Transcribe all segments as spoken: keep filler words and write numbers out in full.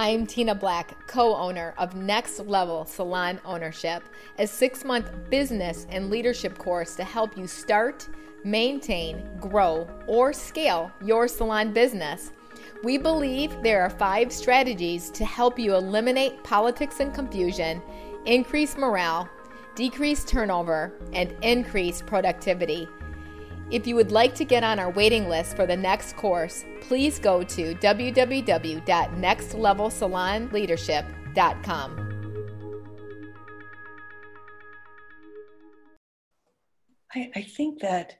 I'm Tina Black, co-owner of Next Level Salon Ownership, a six-month business and leadership course to help you start, maintain, grow, or scale your salon business. We believe there are five strategies to help you eliminate politics and confusion, increase morale, decrease turnover, and increase productivity. If you would like to get on our waiting list for the next course, please go to w w w dot next level salon leadership dot com. I, I think that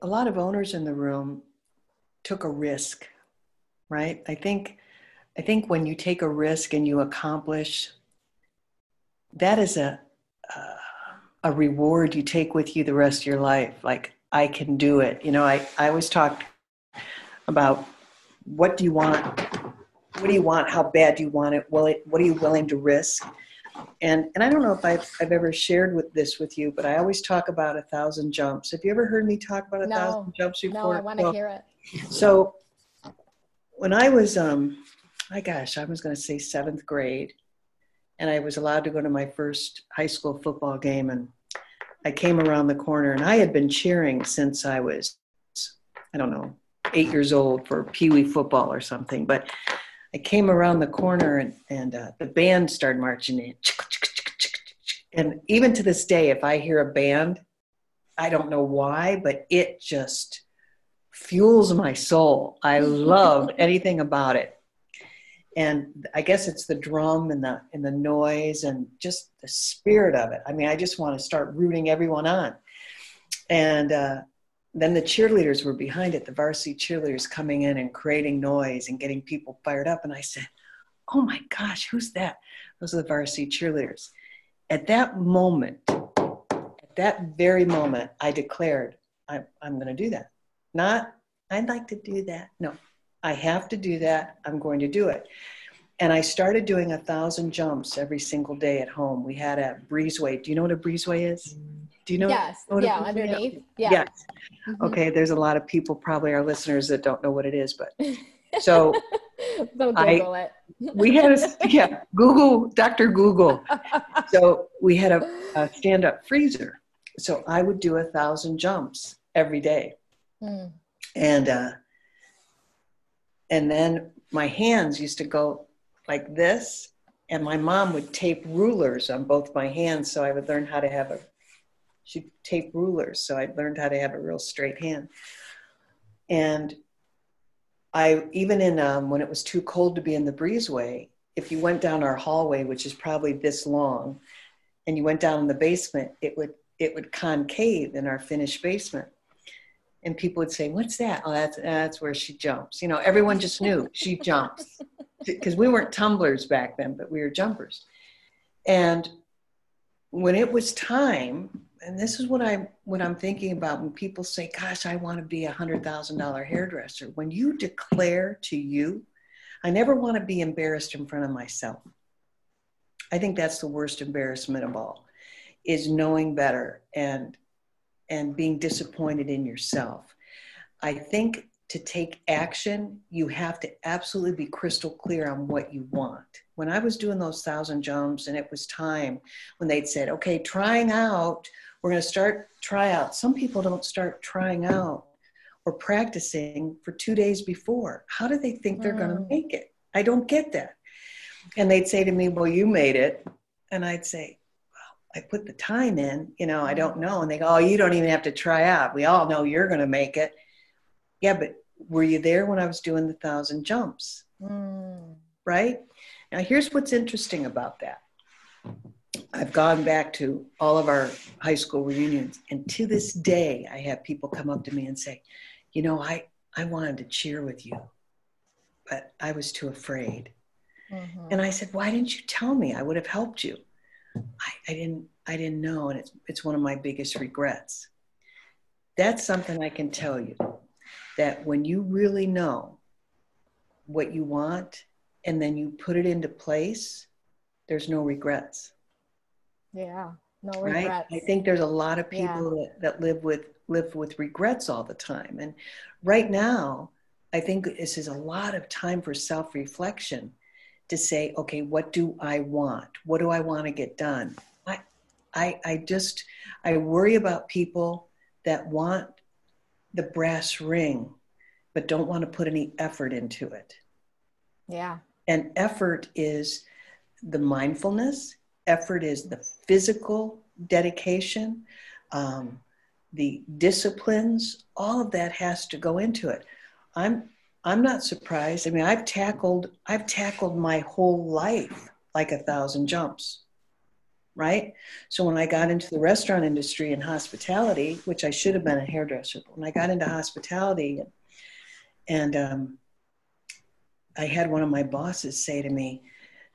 a lot of owners in the room took a risk, right? I think, I think when you take a risk and you accomplish, that is a, a, a reward you take with you the rest of your life. Like, I can do it. You know, I, I always talk about what do you want? What do you want? How bad do you want it? Will it, what are you willing to risk? And and I don't know if I've, I've ever shared with this with you, but I always talk about a thousand jumps. Have you ever heard me talk about a no, thousand jumps before? No, I want to well, hear it. So when I was, um, my gosh, I was going to say seventh grade, and I was allowed to go to my first high school football game, and I came around the corner, and I had been cheering since I was, I don't know, eight years old for Pee Wee football or something. But I came around the corner, and, and uh, the band started marching in. And even to this day, if I hear a band, I don't know why, but it just fuels my soul. I love anything about it. And I guess it's the drum and the and the noise and just the spirit of it. I mean, I just want to start rooting everyone on. And uh, then the cheerleaders were behind it, the varsity cheerleaders coming in and creating noise and getting people fired up. And I said, oh my gosh, who's that? Those are the varsity cheerleaders. At that moment, at that very moment, I declared, I, I'm going to do that. Not, I'd like to do that. No. I have to do that. I'm going to do it. And I started doing a thousand jumps every single day at home. We had a breezeway. Do you know what a breezeway is? Do you know? Yes. What yeah. Underneath. Is? Yeah. Yes. Mm-hmm. Okay. There's a lot of people, probably our listeners, that don't know what it is, but so don't Google I, it. we had a, yeah, Google, Doctor Google. So we had a, a stand up freezer. So I would do a thousand jumps every day. Mm. And, uh, And then my hands used to go like this, and my mom would tape rulers on both my hands, so I would learn how to have a, she'd tape rulers, so I learned how to have a real straight hand. And I, even in, um, when it was too cold to be in the breezeway, if you went down our hallway, which is probably this long, and you went down in the basement, it would, it would concave in our finished basement. And people would say, what's that? Oh, that's, that's where she jumps. You know, everyone just knew she jumps because we weren't tumblers back then, but we were jumpers. And when it was time, and this is what I'm, what I'm thinking about when people say, gosh, I want to be a hundred thousand dollar hairdresser. When you declare to you, I never want to be embarrassed in front of myself. I think that's the worst embarrassment of all, is knowing better and and being disappointed in yourself. I think to take action, you have to absolutely be crystal clear on what you want. When I was doing those thousand jumps and it was time when they'd said, okay, trying out, we're gonna start try out. Some people don't start trying out or practicing for two days before. How do they think they're mm. gonna make it? I don't get that. And they'd say to me, well, you made it. And I'd say, I put the time in, you know, I don't know. And they go, oh, you don't even have to try out. We all know you're going to make it. Yeah, but were you there when I was doing the thousand jumps? Mm. Right? Now, here's what's interesting about that. I've gone back to all of our high school reunions. And to this day, I have people come up to me and say, you know, I, I wanted to cheer with you, but I was too afraid. Mm-hmm. And I said, why didn't you tell me? I would have helped you. I, I didn't, I didn't know. And it's, it's one of my biggest regrets. That's something I can tell you, that when you really know what you want and then you put it into place, there's no regrets. Yeah. No regrets. Right? I think there's a lot of people yeah. that, that live with, live with regrets all the time. And right now, I think this is a lot of time for self-reflection to say, okay, what do I want? What do I want to get done? I, I, I just, I worry about people that want the brass ring, but don't want to put any effort into it. Yeah. And effort is the mindfulness. Effort is the physical dedication, um, the disciplines, all of that has to go into it. I'm, I'm not surprised. I mean, I've tackled, I've tackled my whole life like a thousand jumps, right? So when I got into the restaurant industry and hospitality, which I should have been a hairdresser, but when I got into hospitality and um, I had one of my bosses say to me,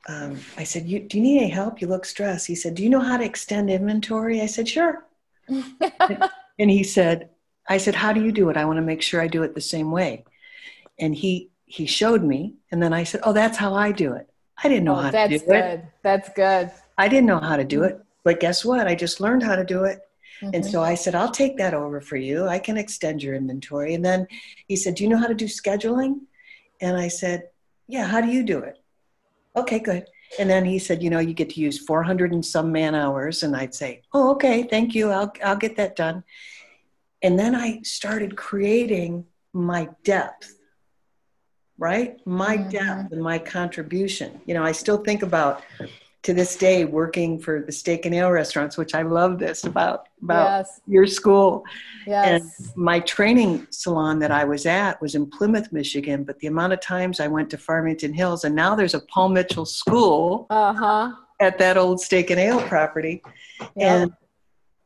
um, I said, you, do you need any help? You look stressed. He said, do you know how to extend inventory? I said, sure. And he said, I said, how do you do it? I want to make sure I do it the same way. And he, he showed me. And then I said, oh, that's how I do it. I didn't know oh, how to do good. it. That's good. That's good. I didn't know how to do it, but guess what? I just learned how to do it. Mm-hmm. And so I said, I'll take that over for you. I can extend your inventory. And then he said, do you know how to do scheduling? And I said, yeah, how do you do it? Okay, good. And then he said, you know, you get to use four hundred and some man hours. And I'd say, oh, okay, thank you. I'll, I'll get that done. And then I started creating my depth, right? My mm-hmm. depth and my contribution. You know, I still think about to this day working for the steak and ale restaurants, which I love this about, about yes. your school. Yes. And my training salon that I was at was in Plymouth, Michigan, but the amount of times I went to Farmington Hills, and now there's a Paul Mitchell school uh-huh. at that old steak and ale property. Yeah. And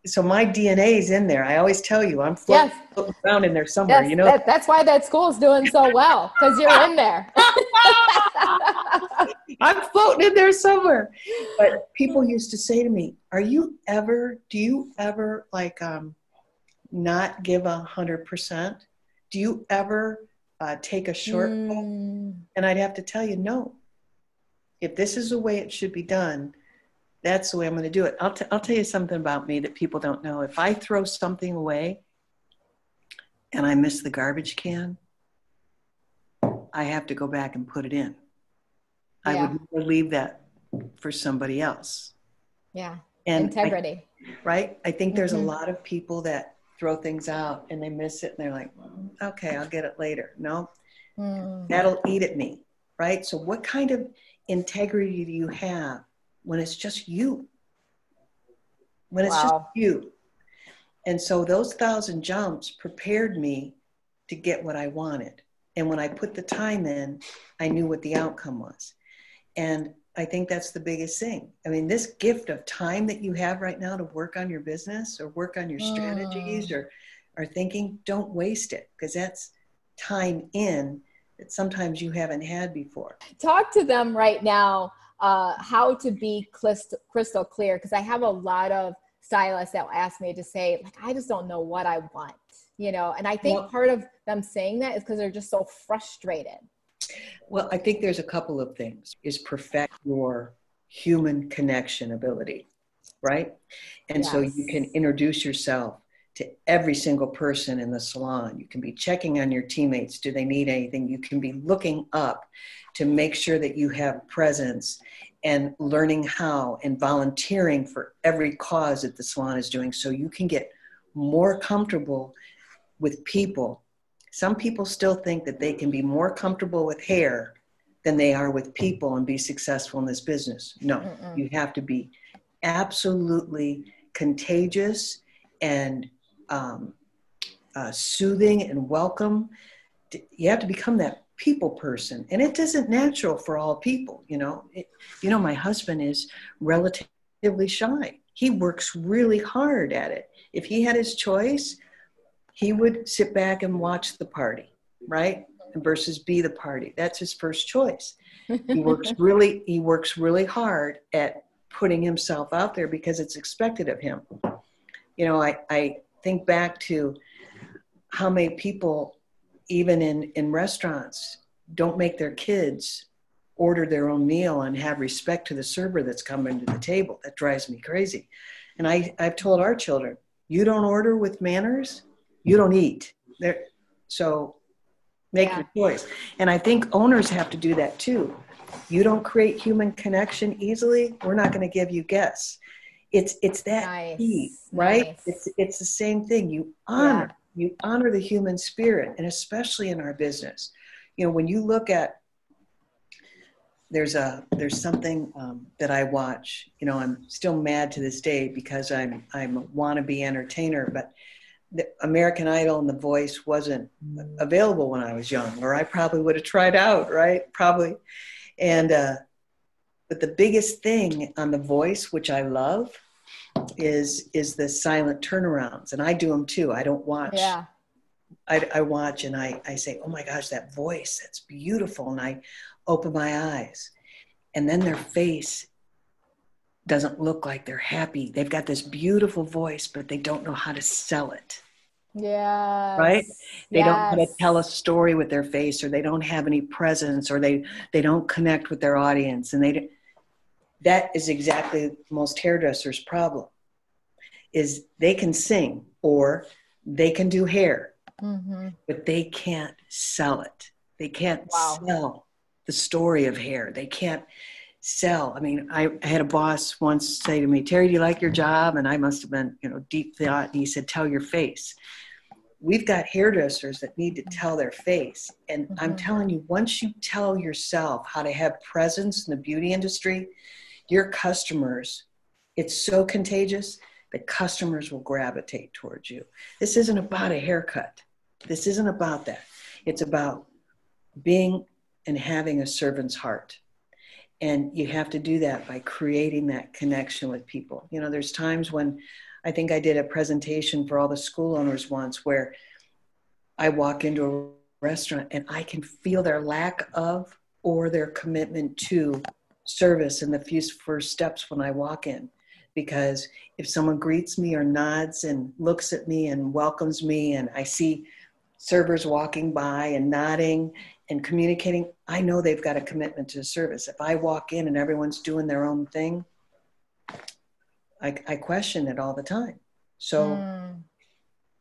so my D N A is in there. I always tell you, I'm floating, yes. floating around in there somewhere, yes, you know? That, that's why that school is doing so well, because you're in there. I'm floating in there somewhere. But people used to say to me, are you ever, do you ever like um, not give a hundred percent? Do you ever uh, take a shortcut? Mm. And I'd have to tell you, no. If this is the way it should be done, that's the way I'm going to do it. I'll, t- I'll tell you something about me that people don't know. If I throw something away and I miss the garbage can, I have to go back and put it in. Yeah. I would never leave that for somebody else. Yeah. And integrity. I, right? I think there's mm-hmm. a lot of people that throw things out and they miss it and they're like, okay, I'll get it later. No, mm. that'll eat at me. Right? So what kind of integrity do you have when it's just you, when it's wow. just you. And so those thousand jumps prepared me to get what I wanted. And when I put the time in, I knew what the outcome was. And I think that's the biggest thing. I mean, this gift of time that you have right now to work on your business or work on your mm. strategies or, or thinking, don't waste it, because that's time in that sometimes you haven't had before. Talk to them right now. Uh, how to be crystal clear, because I have a lot of stylists that will ask me to say, like, I just don't know what I want, you know, and I think well, part of them saying that is because they're just so frustrated. Well, I think there's a couple of things, is perfect your human connection ability, right? And yes. so you can introduce yourself to every single person in the salon. You can be checking on your teammates. Do they need anything? You can be looking up to make sure that you have presence and learning how and volunteering for every cause that the salon is doing, so you can get more comfortable with people. Some people still think that they can be more comfortable with hair than they are with people and be successful in this business. No, Mm-mm. you have to be absolutely contagious and um, uh, soothing and welcome. You have to become that people person, and it isn't natural for all people. You know, it, you know, my husband is relatively shy. He works really hard at it. If he had his choice, he would sit back and watch the party, right? And versus be the party. That's his first choice. He works really, he works really hard at putting himself out there because it's expected of him. You know, I, I think back to how many people, even in, in restaurants, don't make their kids order their own meal and have respect to the server that's coming to the table. That drives me crazy. And I, I've told our children, you don't order with manners, you don't eat. They're, so make yeah. your choice. And I think owners have to do that too. You don't create human connection easily, we're not going to give you guests. It's it's that nice. Key, right? Nice. It's it's the same thing. You honor yeah. you honor the human spirit, and especially in our business. You know, when you look at there's a there's something um, that I watch. You know, I'm still mad to this day because I'm I'm a wannabe entertainer, but the American Idol and The Voice wasn't available when I was young, or I probably would have tried out, right? Probably. And, uh, but the biggest thing on The Voice, which I love, is, is the silent turnarounds. And I do them too. I don't watch. Yeah. I, I watch and I, I say, oh my gosh, that voice, that's beautiful. And I open my eyes, and then their face doesn't look like they're happy. They've got this beautiful voice, but they don't know how to sell it. Yeah. Right. They yes. don't know how to tell a story with their face, or they don't have any presence, or they, they don't connect with their audience. And they, that is exactly most hairdressers' problem, is they can sing or they can do hair, mm-hmm. but they can't sell it. They can't wow. sell the story of hair. They can't sell. I mean, I, I had a boss once say to me, Terry, do you like your job? And I must have been, you know, deep thought. And he said, tell your face. We've got hairdressers that need to tell their face. And mm-hmm. I'm telling you, once you tell yourself how to have presence in the beauty industry, your customers, it's so contagious that customers will gravitate towards you. This isn't about a haircut. This isn't about that. It's about being and having a servant's heart. And you have to do that by creating that connection with people. You know, there's times when I think I did a presentation for all the school owners once where I walk into a restaurant and I can feel their lack of or their commitment to service in the few first steps when I walk in. Because if someone greets me or nods and looks at me and welcomes me, and I see servers walking by and nodding and communicating, I know they've got a commitment to service. If I walk in and everyone's doing their own thing, I, I question it all the time. So mm,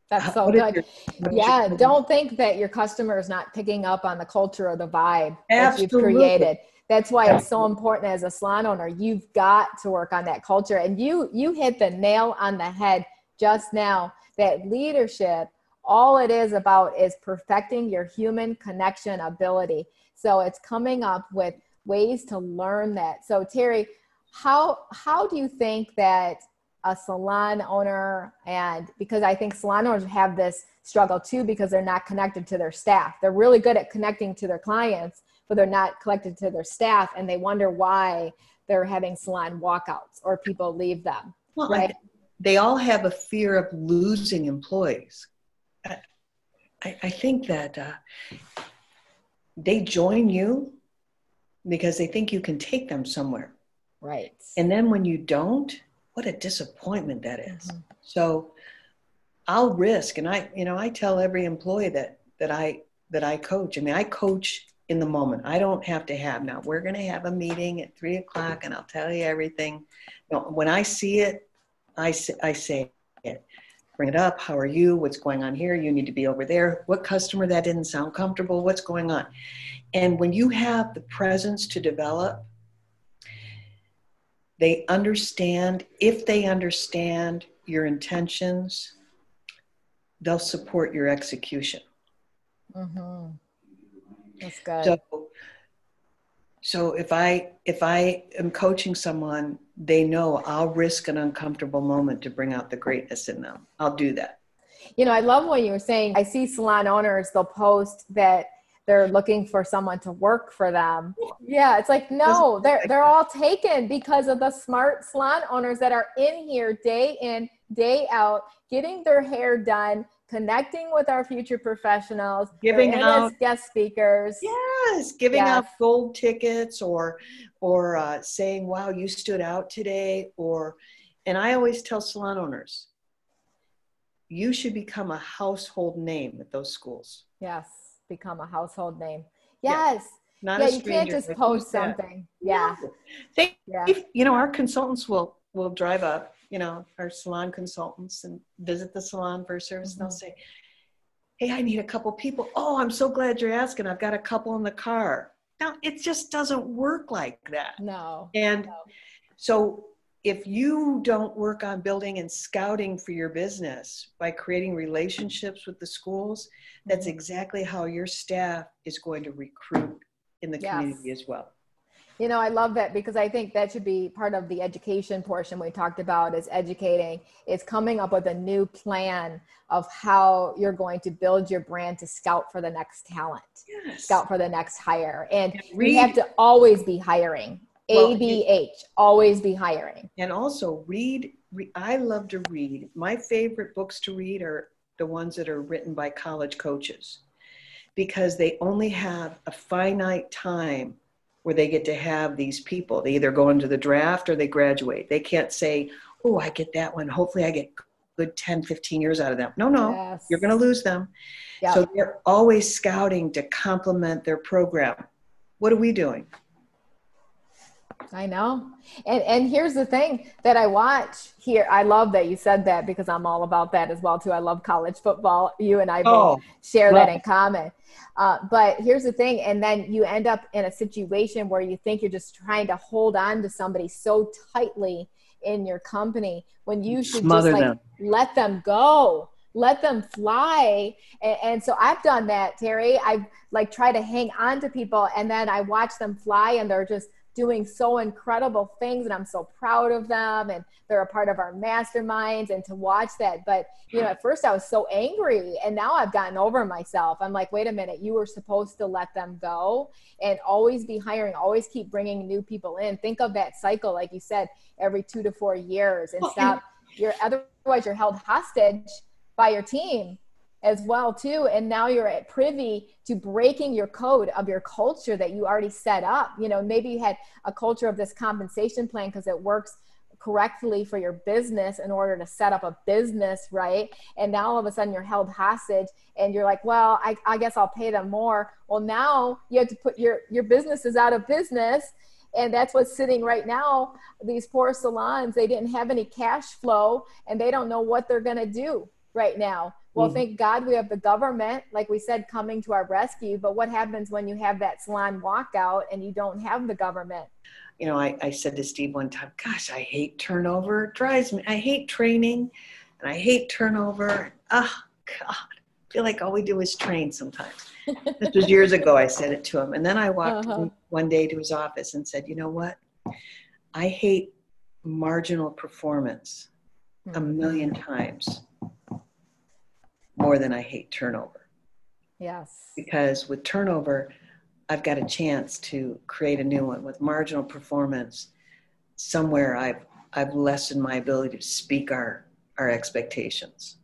that's so good. Your, yeah, don't think that your customer is not picking up on the culture or the vibe Absolutely. That you've created. That's why Absolutely. It's so important as a salon owner. You've got to work on that culture. And you you hit the nail on the head just now, that leadership, all it is about is perfecting your human connection ability. So it's coming up with ways to learn that. So Terry, how how do you think that a salon owner, and because I think salon owners have this struggle too, because they're not connected to their staff. They're really good at connecting to their clients, but they're not connected to their staff, and they wonder why they're having salon walkouts or people leave them. Well, right? They all have a fear of losing employees. I, I think that uh, they join you because they think you can take them somewhere. Right. And then when you don't, what a disappointment that is. Mm-hmm. So I'll risk. And I, you know, I tell every employee that, that I, that I coach, I mean, I coach in the moment. I don't have to have, now we're going to have a meeting at three o'clock and I'll tell you everything. You know, when I see it, I say, I say it. Bring it up. How are you? What's going on here? You need to be over there. What customer? That didn't sound comfortable. What's going on? And when you have the presence to develop, they understand. If they understand your intentions, they'll support your execution. Mm-hmm. That's good. So, so if I, if I am coaching someone, they know I'll risk an uncomfortable moment to bring out the greatness in them. I'll do that. You know, I love what you were saying. I see salon owners, they'll post that they're looking for someone to work for them. Yeah. It's like, no, they're, they're all taken because of the smart salon owners that are in here day in, day out, getting their hair done, connecting with our future professionals, giving out as guest speakers. Yes. Giving yes. out gold tickets, or, or uh, saying, wow, you stood out today. Or, and I always tell salon owners, you should become a household name at those schools. Yes. Become a household name. Yes. yes. Not yeah, a stranger. You can't just post something. Yeah. yeah. They, yeah. If, you know, our consultants will, will drive up, you know, our salon consultants, and visit the salon for service. Mm-hmm. And they'll say, hey, I need a couple people. Oh, I'm so glad you're asking. I've got a couple in the car. Now, it just doesn't work like that. No. And no. So if you don't work on building and scouting for your business by creating relationships with the schools, that's exactly how your staff is going to recruit in the yes. community as well. You know, I love that, because I think that should be part of the education portion we talked about, is educating. It's coming up with a new plan of how you're going to build your brand to scout for the next talent, yes. scout for the next hire. And we have to always be hiring. Well, A B H, always be hiring. And also read, re- I love to read. My favorite books to read are the ones that are written by college coaches, because they only have a finite time where they get to have these people. They either go into the draft or they graduate. They can't say, oh, I get that one. Hopefully I get good ten, fifteen years out of them. No, no, yes. you're going to lose them. Yep. So they're always scouting to complement their program. What are we doing? I know. And and here's the thing that I watch here. I love that you said that, because I'm all about that as well, too. I love college football. You and I both oh, share well. that in common. Uh, but here's the thing. And then you end up in a situation where you think you're just trying to hold on to somebody so tightly in your company, when you should Smother just like them. let them go. Let them fly. And, and so I've done that, Terry. I've like tried to hang on to people, and then I watch them fly, and they're just doing so incredible things, and I'm so proud of them, and they're a part of our masterminds, and to watch that. But you know, at first I was so angry, and now I've gotten over myself. I'm like, wait a minute, you were supposed to let them go, and always be hiring, always keep bringing new people in. Think of that cycle, like you said, every two to four years, and stop. You're otherwise you're held hostage by your team as well, too. And now you're at privy to breaking your code of your culture that you already set up. You know, maybe you had a culture of this compensation plan because it works correctly for your business in order to set up a business, right? And now all of a sudden you're held hostage, and you're like, well, I, I guess I'll pay them more. Well, now you have to put your, your businesses out of business. And that's what's sitting right now. These poor salons, they didn't have any cash flow, and they don't know what they're going to do right now. Well, mm-hmm. thank God we have the government, like we said, coming to our rescue. But what happens when you have that salon walkout and you don't have the government? You know, I, I said to Steve one time, gosh, I hate turnover. It drives me. I hate training, and I hate turnover. Oh, God. I feel like all we do is train sometimes. This was years ago I said it to him. And then I walked uh-huh. one day to his office and said, you know what? I hate marginal performance mm-hmm. a million times more than I hate turnover. Yes. Because with turnover, I've got a chance to create a new one. With marginal performance, somewhere I've I've lessened my ability to speak our, our expectations.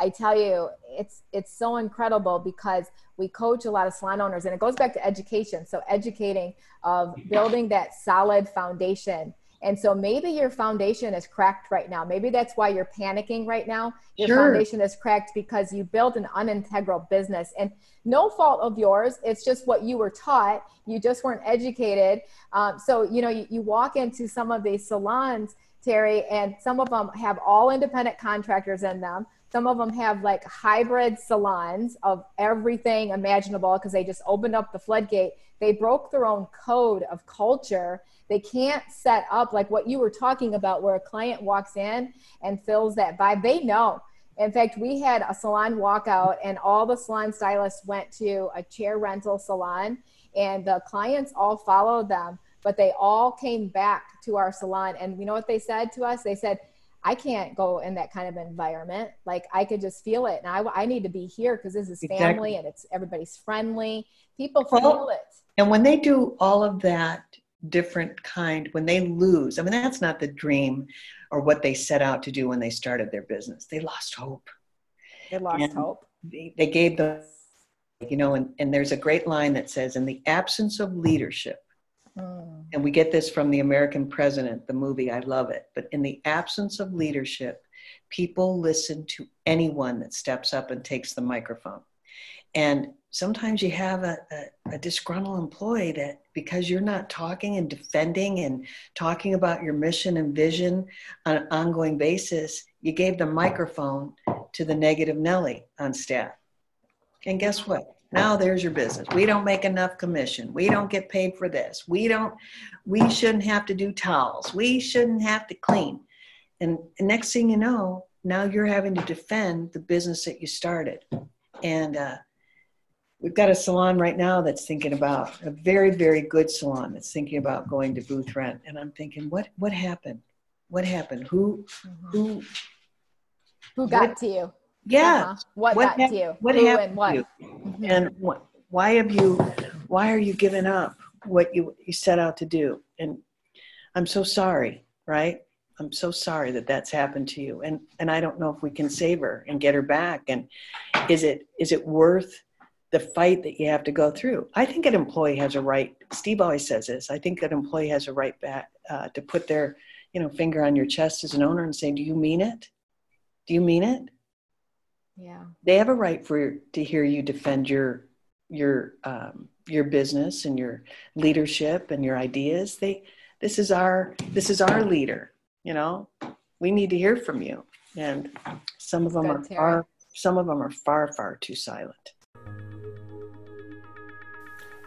I tell you, it's it's so incredible, because we coach a lot of salon owners, and it goes back to education. So educating of building that solid foundation. And so maybe your foundation is cracked right now. Maybe that's why you're panicking right now. Your sure. foundation is cracked because you built an unintegral business, and no fault of yours. It's just what you were taught. You just weren't educated. Um, so, you know, you, you walk into some of these salons, Terry, and some of them have all independent contractors in them. Some of them have like hybrid salons of everything imaginable, because they just opened up the floodgate. They broke their own code of culture. They can't set up like what you were talking about, where a client walks in and fills that vibe. They know. In fact, we had a salon walkout, and all the salon stylists went to a chair rental salon, and the clients all followed them, but they all came back to our salon. And you know what they said to us? They said, I can't go in that kind of environment. Like, I could just feel it. And I, I need to be here, because this is family exactly. and it's everybody's friendly. People feel well, it. And when they do all of that different kind, when they lose, I mean, that's not the dream or what they set out to do when they started their business. They lost hope. They lost and hope. They, they gave them, you know, and, and there's a great line that says, in the absence of leadership, mm. and we get this from The American President, the movie, I love it, but in the absence of leadership, people listen to anyone that steps up and takes the microphone. And sometimes you have a, a, a disgruntled employee that, because you're not talking and defending and talking about your mission and vision on an ongoing basis, you gave the microphone to the negative Nelly on staff. And guess what? Now there's your business. We don't make enough commission. We don't get paid for this. We don't, we shouldn't have to do towels. We shouldn't have to clean. And next thing you know, now you're having to defend the business that you started. And uh, we've got a salon right now that's thinking about, a very, very good salon that's thinking about going to booth rent. And I'm thinking, what, what happened? What happened? Who, who, who got what, to you? Yeah. Uh-huh. What, what got hap- to you? What who happened? And what? To you? Mm-hmm. And wh- why have you? Why are you giving up what you, you set out to do? And I'm so sorry, right? I'm so sorry that that's happened to you. And and I don't know if we can save her and get her back. And is it is it worth the fight that you have to go through? I think an employee has a right. Steve always says this. I think an employee has a right back uh, to put their you know finger on your chest as an owner and say, do you mean it? Do you mean it? Yeah, they have a right for to hear you defend your your um, your business and your leadership and your ideas. They this is our this is our leader. You know, we need to hear from you. And some of them are far, some of them are far far too silent.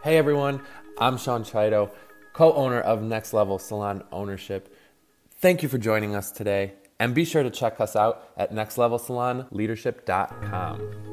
Hey everyone, I'm Sean Chido, co-owner of Next Level Salon Ownership. Thank you for joining us today. And be sure to check us out at next level salon leadership dot com.